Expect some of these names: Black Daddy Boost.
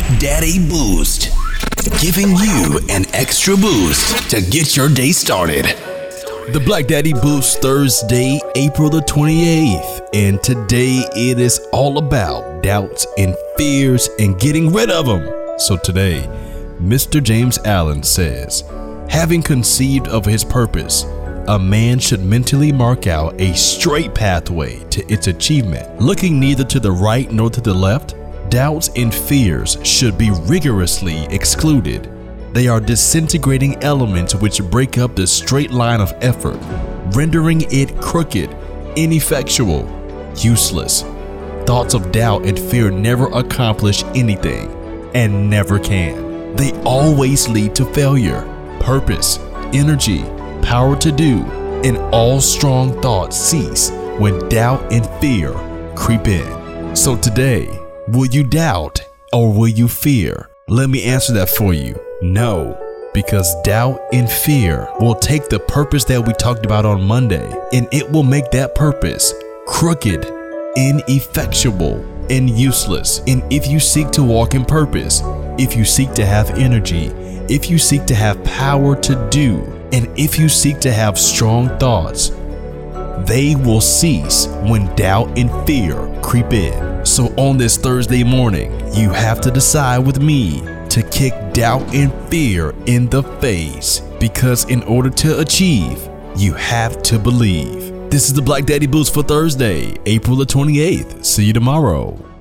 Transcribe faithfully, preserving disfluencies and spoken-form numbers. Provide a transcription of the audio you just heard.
Black Daddy Boost, giving you an extra boost to get your day started. The Black Daddy Boost, Thursday, April the twenty-eighth, and today it is all about doubts and fears and getting rid of them. So today, Mister James Allen says, having conceived of his purpose, a man should mentally mark out a straight pathway to its achievement, looking neither to the right nor to the left. Doubts and fears should be rigorously excluded. They are disintegrating elements which break up the straight line of effort, rendering it crooked, ineffectual, useless. Thoughts of doubt and fear never accomplish anything, and never can. They always lead to failure. Purpose, energy, power to do, and all strong thoughts cease when doubt and fear creep in. So today, will you doubt or will you fear? Let me answer that for you. No, because doubt and fear will take the purpose that we talked about on Monday, and it will make that purpose crooked, ineffectual, and useless. And if you seek to walk in purpose, if you seek to have energy, if you seek to have power to do, and if you seek to have strong thoughts, they will cease when doubt and fear creep in. So on this Thursday morning, you have to decide with me to kick doubt and fear in the face, because in order to achieve, you have to believe. This is the Black Daddy Boost for Thursday, April the twenty-eighth. See you tomorrow.